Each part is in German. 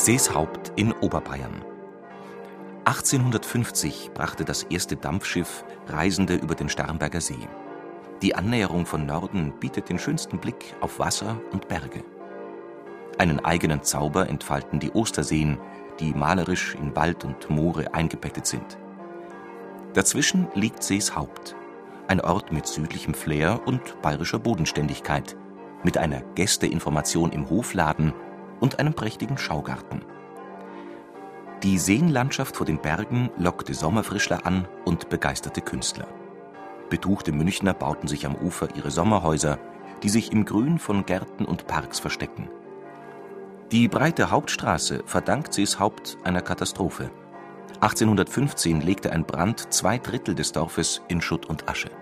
Seeshaupt in Oberbayern. 1850 brachte das erste Dampfschiff Reisende über den Starnberger See. Die Annäherung von Norden bietet den schönsten Blick auf Wasser und Berge. Einen eigenen Zauber entfalten die Osterseen, die malerisch in Wald und Moore eingebettet sind. Dazwischen liegt Seeshaupt, ein Ort mit südlichem Flair und bayerischer Bodenständigkeit, mit einer Gästeinformation im Hofladen und einem prächtigen Schaugarten. Die Seenlandschaft vor den Bergen lockte Sommerfrischler an und begeisterte Künstler. Betuchte Münchner bauten sich am Ufer ihre Sommerhäuser, die sich im Grün von Gärten und Parks verstecken. Die breite Hauptstraße verdankt Seeshaupt einer Katastrophe. 1815 legte ein Brand 2/3 des Dorfes in Schutt und Asche.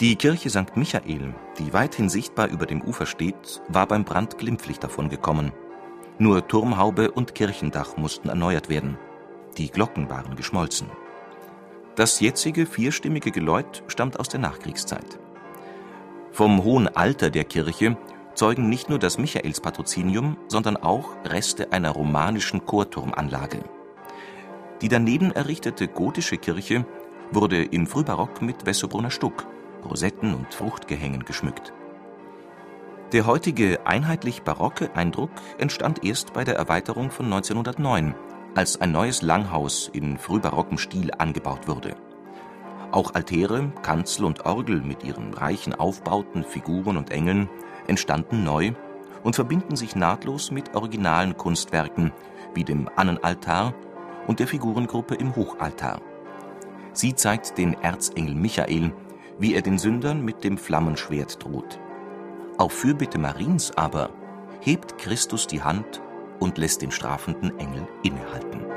Die Kirche St. Michael, die weithin sichtbar über dem Ufer steht, war beim Brand glimpflich davongekommen. Nur Turmhaube und Kirchendach mussten erneuert werden. Die Glocken waren geschmolzen. Das jetzige vierstimmige Geläut stammt aus der Nachkriegszeit. Vom hohen Alter der Kirche zeugen nicht nur das Michaelspatrozinium, sondern auch Reste einer romanischen Chorturmanlage. Die daneben errichtete gotische Kirche wurde im Frühbarock mit Wessobrunner Stuck, Rosetten und Fruchtgehängen geschmückt. Der heutige einheitlich barocke Eindruck entstand erst bei der Erweiterung von 1909, als ein neues Langhaus in frühbarockem Stil angebaut wurde. Auch Altäre, Kanzel und Orgel mit ihren reichen Aufbauten, Figuren und Engeln entstanden neu und verbinden sich nahtlos mit originalen Kunstwerken wie dem Annenaltar und der Figurengruppe im Hochaltar. Sie zeigt den Erzengel Michael, wie er den Sündern mit dem Flammenschwert droht. Auf Fürbitte Mariens aber hebt Christus die Hand und lässt den strafenden Engel innehalten.